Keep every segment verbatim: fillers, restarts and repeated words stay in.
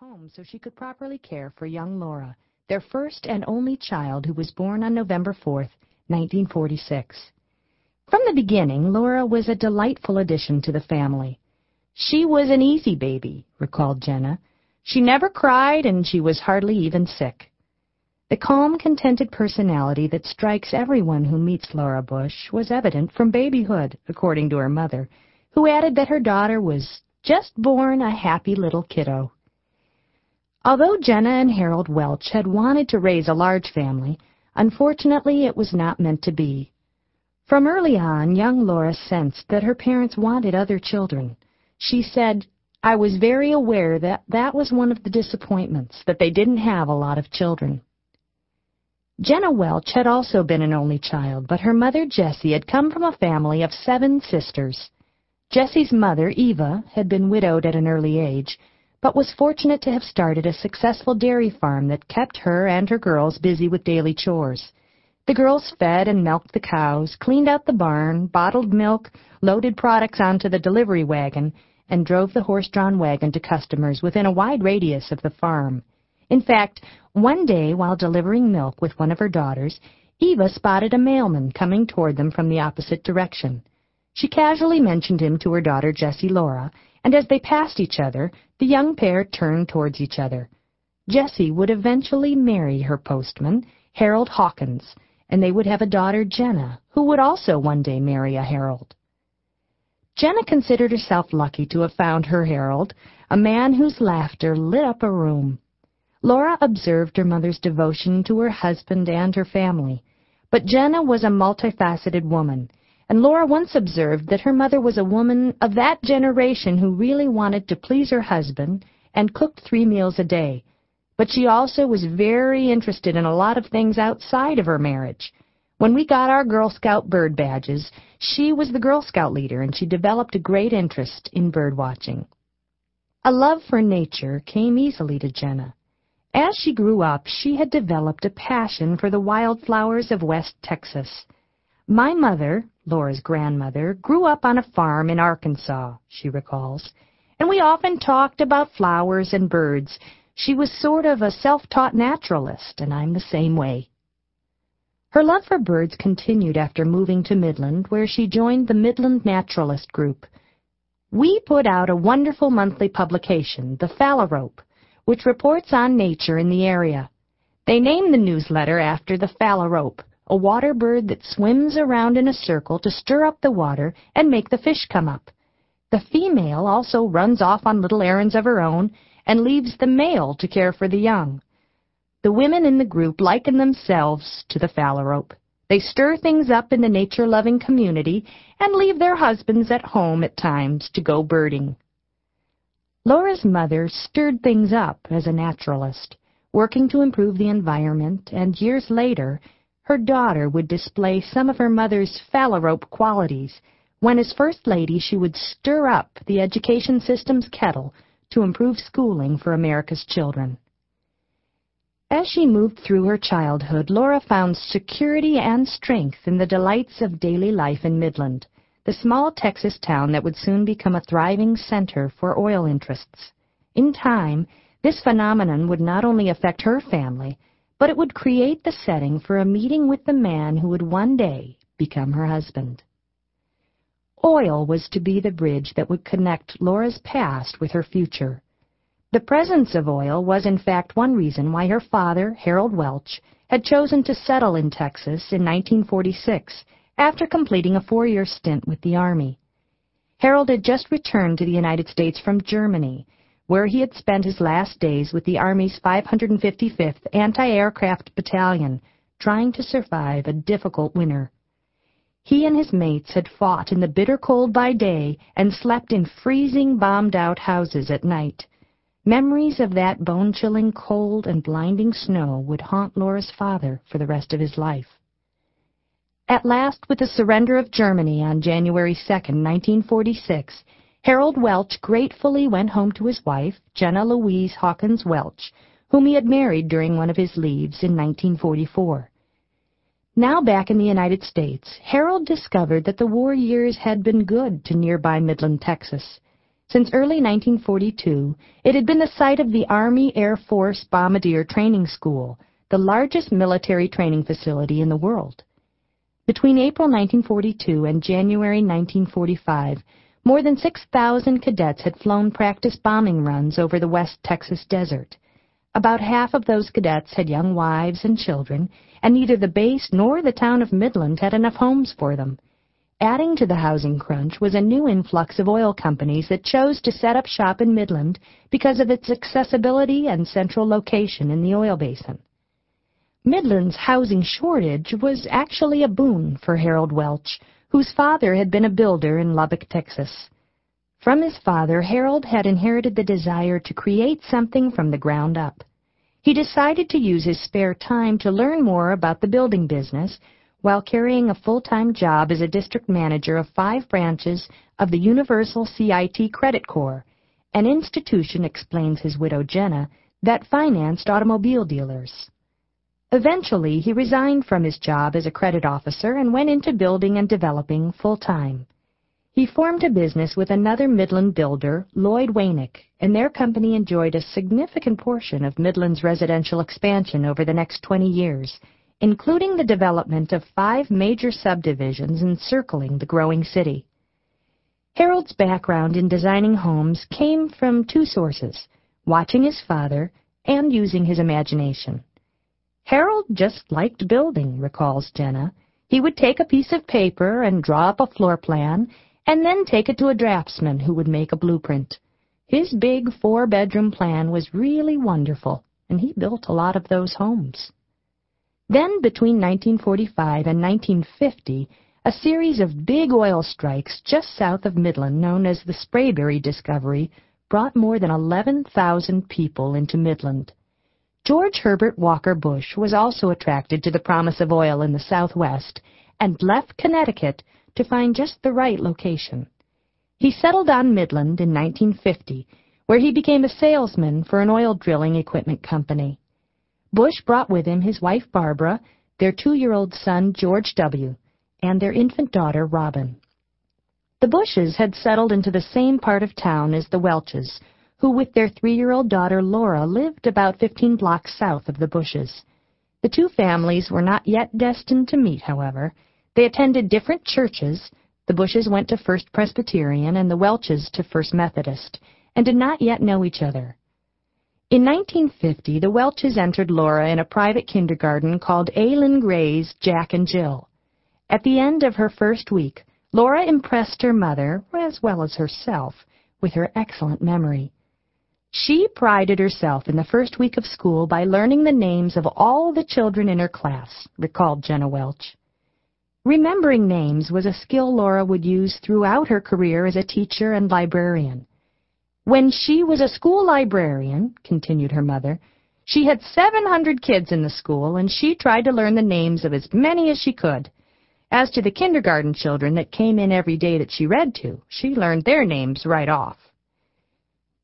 home so she could properly care for young Laura, their first and only child, who was born on November fourth, nineteen forty-six. From the beginning, Laura was a delightful addition to the family. She was an easy baby, recalled Jenna. She never cried, and she was hardly even sick. The calm, contented personality that strikes everyone who meets Laura Bush was evident from babyhood, according to her mother, who added that her daughter was just born a happy little kiddo. Although Jenna and Harold Welch had wanted to raise a large family, unfortunately it was not meant to be. From early on, young Laura sensed that her parents wanted other children. She said, "I was very aware that that was one of the disappointments, that they didn't have a lot of children." Jenna Welch had also been an only child, but her mother, Jessie, had come from a family of seven sisters. Jessie's mother, Eva, had been widowed at an early age, but was fortunate to have started a successful dairy farm that kept her and her girls busy with daily chores. The girls fed and milked the cows, cleaned out the barn, bottled milk, loaded products onto the delivery wagon, and drove the horse-drawn wagon to customers within a wide radius of the farm. In fact, one day while delivering milk with one of her daughters, Eva spotted a mailman coming toward them from the opposite direction. She casually mentioned him to her daughter Jessie Laura, and as they passed each other, the young pair turned towards each other. Jessie would eventually marry her postman, Harold Hawkins, and they would have a daughter, Jenna, who would also one day marry a Harold. Jenna considered herself lucky to have found her Harold, a man whose laughter lit up a room. Laura observed her mother's devotion to her husband and her family, but Jenna was a multifaceted woman, and Laura once observed that her mother was a woman of that generation who really wanted to please her husband and cooked three meals a day, but she also was very interested in a lot of things outside of her marriage. When we got our Girl Scout bird badges, she was the Girl Scout leader, and she developed a great interest in bird watching. A love for nature came easily to Jenna. As she grew up, she had developed a passion for the wildflowers of West Texas. "My mother, Laura's grandmother, grew up on a farm in Arkansas," she recalls, "and we often talked about flowers and birds. She was sort of a self-taught naturalist, and I'm the same way." Her love for birds continued after moving to Midland, where she joined the Midland Naturalist Group. We put out a wonderful monthly publication, The Phalarope, which reports on nature in the area. They named the newsletter after the phalarope, a water bird that swims around in a circle to stir up the water and make the fish come up. The female also runs off on little errands of her own and leaves the male to care for the young. The women in the group liken themselves to the phalarope. They stir things up in the nature-loving community and leave their husbands at home at times to go birding. Laura's mother stirred things up as a naturalist, working to improve the environment, and years later, her daughter would display some of her mother's phalarope qualities when, as First Lady, she would stir up the education system's kettle to improve schooling for America's children. As she moved through her childhood, Laura found security and strength in the delights of daily life in Midland, the small Texas town that would soon become a thriving center for oil interests. In time, this phenomenon would not only affect her family, but it would create the setting for a meeting with the man who would one day become her husband. Oil was to be the bridge that would connect Laura's past with her future. The presence of oil was, in fact, one reason why her father, Harold Welch, had chosen to settle in Texas in nineteen forty-six after completing a four-year stint with the Army. Harold had just returned to the United States from Germany, where he had spent his last days with the Army's five hundred fifty-fifth Anti-Aircraft Battalion, trying to survive a difficult winter. He and his mates had fought in the bitter cold by day and slept in freezing, bombed-out houses at night. Memories of that bone-chilling cold and blinding snow would haunt Laura's father for the rest of his life. At last, with the surrender of Germany on January second, nineteen forty-six, Harold Welch gratefully went home to his wife, Jenna Louise Hawkins Welch, whom he had married during one of his leaves in nineteen forty-four. Now back in the United States, Harold discovered that the war years had been good to nearby Midland, Texas. Since early nineteen forty-two, it had been the site of the Army Air Force Bombardier Training School, the largest military training facility in the world. Between April nineteen forty-two and January nineteen forty-five, more than six thousand cadets had flown practice bombing runs over the West Texas desert. About half of those cadets had young wives and children, and neither the base nor the town of Midland had enough homes for them. Adding to the housing crunch was a new influx of oil companies that chose to set up shop in Midland because of its accessibility and central location in the oil basin. Midland's housing shortage was actually a boon for Harold Welch, whose father had been a builder in Lubbock, Texas. From his father, Harold had inherited the desire to create something from the ground up. He decided to use his spare time to learn more about the building business, while carrying a full-time job as a district manager of five branches of the Universal C I T Credit Corp, an institution, explains his widow Jenna, that financed automobile dealers. Eventually, he resigned from his job as a credit officer and went into building and developing full-time. He formed a business with another Midland builder, Lloyd Wainick, and their company enjoyed a significant portion of Midland's residential expansion over the next twenty years, including the development of five major subdivisions encircling the growing city. Harold's background in designing homes came from two sources, watching his father and using his imagination. Harold just liked building, recalls Jenna. He would take a piece of paper and draw up a floor plan, and then take it to a draftsman who would make a blueprint. His big four-bedroom plan was really wonderful, and he built a lot of those homes. Then, between nineteen forty-five and nineteen fifty, a series of big oil strikes just south of Midland, known as the Sprayberry Discovery, brought more than eleven thousand people into Midland. George Herbert Walker Bush was also attracted to the promise of oil in the Southwest and left Connecticut to find just the right location. He settled on Midland in nineteen fifty, where he became a salesman for an oil drilling equipment company. Bush brought with him his wife Barbara, their two-year-old son George W., and their infant daughter Robin. The Bushes had settled into the same part of town as the Welches, who with their three-year-old daughter Laura lived about fifteen blocks south of the Bushes. The two families were not yet destined to meet, however. They attended different churches. The Bushes went to First Presbyterian and the Welches to First Methodist, and did not yet know each other. In nineteen fifty, the Welches entered Laura in a private kindergarten called Aileen Gray's Jack and Jill. At the end of her first week, Laura impressed her mother, as well as herself, with her excellent memory. She prided herself in the first week of school by learning the names of all the children in her class, recalled Jenna Welch. Remembering names was a skill Laura would use throughout her career as a teacher and librarian. When she was a school librarian, continued her mother, she had seven hundred kids in the school, and she tried to learn the names of as many as she could. As to the kindergarten children that came in every day that she read to, she learned their names right off.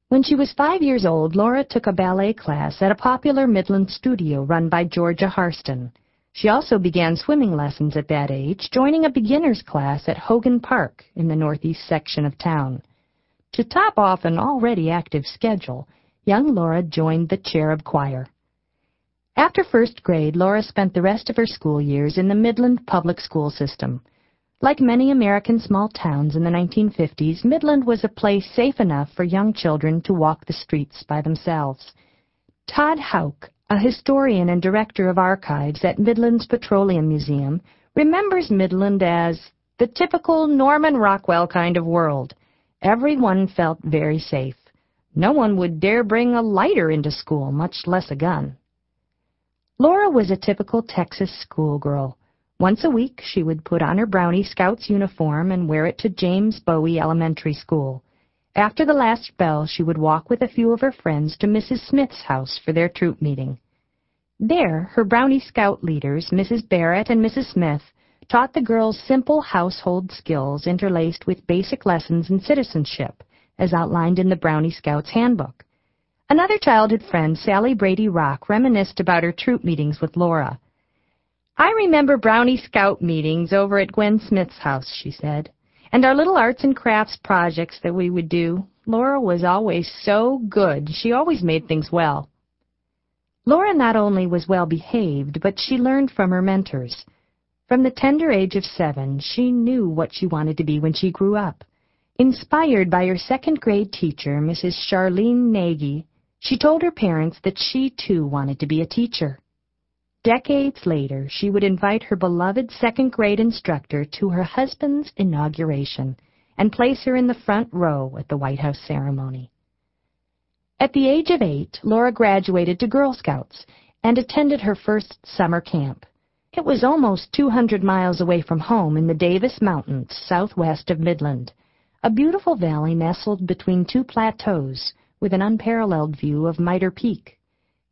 When she was five years old, Laura took a ballet class at a popular Midland studio run by Georgia Harston. She also began swimming lessons at that age, joining a beginner's class at Hogan Park in the northeast section of town. To top off an already active schedule, young Laura joined the Cherub Choir. After first grade, Laura spent the rest of her school years in the Midland public school system. Like many American small towns in the nineteen fifties, Midland was a place safe enough for young children to walk the streets by themselves. Todd Hauk, a historian and director of archives at Midland's Petroleum Museum, remembers Midland as the typical Norman Rockwell kind of world. Everyone felt very safe. No one would dare bring a lighter into school, much less a gun. Laura was a typical Texas schoolgirl. Once a week, she would put on her Brownie Scouts uniform and wear it to James Bowie Elementary School. After the last bell, she would walk with a few of her friends to Missus Smith's house for their troop meeting. There, her Brownie Scout leaders, Missus Barrett and Missus Smith, taught the girls simple household skills interlaced with basic lessons in citizenship, as outlined in the Brownie Scouts handbook. Another childhood friend, Sally Brady Rock, reminisced about her troop meetings with Laura. "I remember Brownie Scout meetings over at Gwen Smith's house," she said, "and our little arts and crafts projects that we would do. Laura was always so good. She always made things well. Laura not only was well-behaved, but she learned from her mentors. From the tender age of seven, she knew what she wanted to be when she grew up. Inspired by her second-grade teacher, Missus Charlene Nagy, she told her parents that she, too, wanted to be a teacher. Decades later, she would invite her beloved second-grade instructor to her husband's inauguration and place her in the front row at the White House ceremony. At the age of eight, Laura graduated to Girl Scouts and attended her first summer camp. It was almost two hundred miles away from home in the Davis Mountains, southwest of Midland, a beautiful valley nestled between two plateaus with an unparalleled view of Mitre Peak.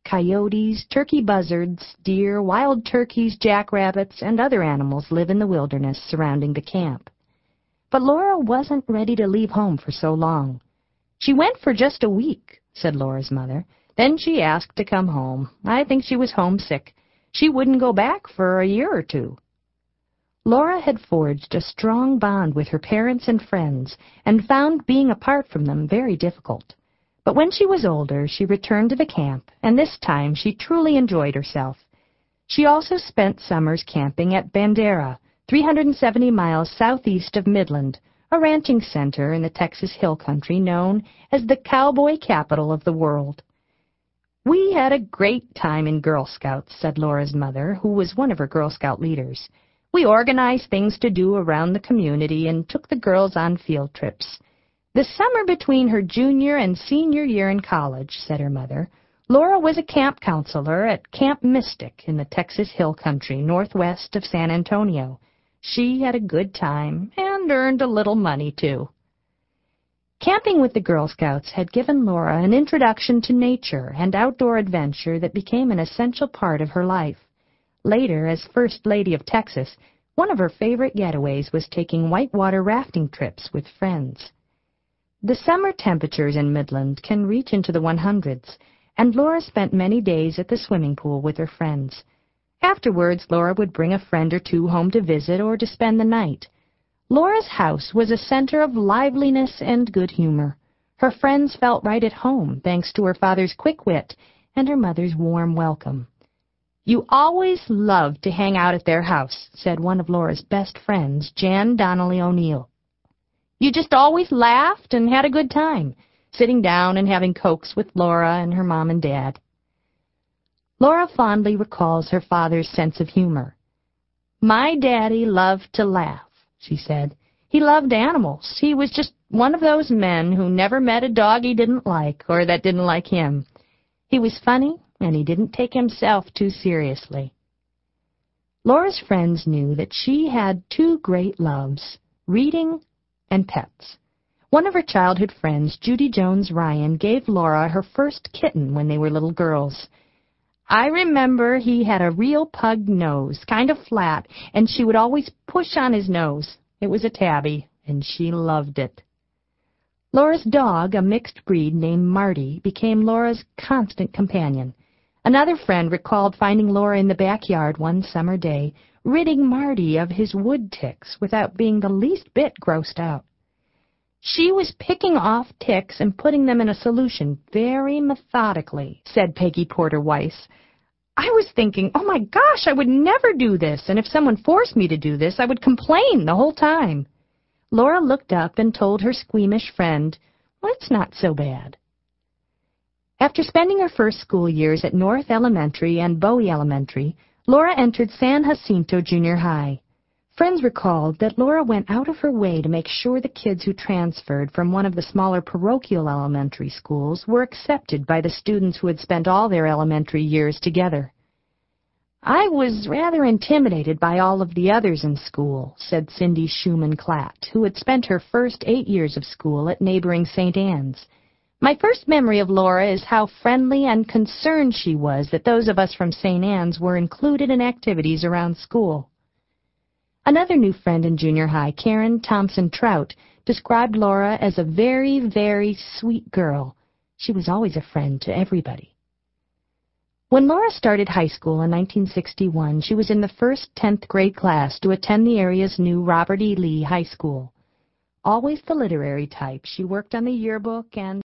Coyotes, turkey buzzards, deer, wild turkeys, jackrabbits, and other animals live in the wilderness surrounding the camp. But Laura wasn't ready to leave home for so long. "She went for just a week," said Laura's mother. "Then she asked to come home. I think she was homesick. She wouldn't go back for a year or two." Laura had forged a strong bond with her parents and friends and found being apart from them very difficult. But when she was older, she returned to the camp, and this time she truly enjoyed herself. She also spent summers camping at Bandera, three hundred seventy miles southeast of Midland, a ranching center in the Texas Hill Country known as the cowboy capital of the world. "We had a great time in Girl Scouts," said Laura's mother, who was one of her Girl Scout leaders. "We organized things to do around the community and took the girls on field trips." "The summer between her junior and senior year in college," said her mother, "Laura was a camp counselor at Camp Mystic in the Texas Hill Country, northwest of San Antonio. She had a good time and earned a little money, too." Camping with the Girl Scouts had given Laura an introduction to nature and outdoor adventure that became an essential part of her life. Later, as First Lady of Texas, one of her favorite getaways was taking whitewater rafting trips with friends. The summer temperatures in Midland can reach into the hundreds, and Laura spent many days at the swimming pool with her friends. Afterwards, Laura would bring a friend or two home to visit or to spend the night. Laura's house was a center of liveliness and good humor. Her friends felt right at home, thanks to her father's quick wit and her mother's warm welcome. "You always loved to hang out at their house," said one of Laura's best friends, Jan Donnelly O'Neill. "You just always laughed and had a good time, sitting down and having Cokes with Laura and her mom and dad." Laura fondly recalls her father's sense of humor. "My daddy loved to laugh," she said. "He loved animals. He was just one of those men who never met a dog he didn't like or that didn't like him. He was funny, and he didn't take himself too seriously." Laura's friends knew that she had two great loves, reading and pets. One of her childhood friends, Judy Jones Ryan, gave Laura her first kitten when they were little girls. "I remember he had a real pug nose, kind of flat, and she would always push on his nose. It was a tabby, and she loved it." Laura's dog, a mixed breed named Marty, became Laura's constant companion. Another friend recalled finding Laura in the backyard one summer day, ridding Marty of his wood ticks without being the least bit grossed out. "She was picking off ticks and putting them in a solution very methodically," said Peggy Porter Weiss. "I was thinking, oh my gosh, I would never do this, and if someone forced me to do this, I would complain the whole time." Laura looked up and told her squeamish friend, "Well, it's not so bad." After spending her first school years at North Elementary and Bowie Elementary, Laura entered San Jacinto Junior High. Friends recalled that Laura went out of her way to make sure the kids who transferred from one of the smaller parochial elementary schools were accepted by the students who had spent all their elementary years together. "I was rather intimidated by all of the others in school," said Cindy Schumann-Clatt, who had spent her first eight years of school at neighboring Saint Anne's. "My first memory of Laura is how friendly and concerned she was that those of us from Saint Anne's were included in activities around school." Another new friend in junior high, Karen Thompson Trout, described Laura as a very, very sweet girl. She was always a friend to everybody. When Laura started high school in nineteen sixty-one, she was in the first tenth grade class to attend the area's new Robert E. Lee High School. Always the literary type, she worked on the yearbook and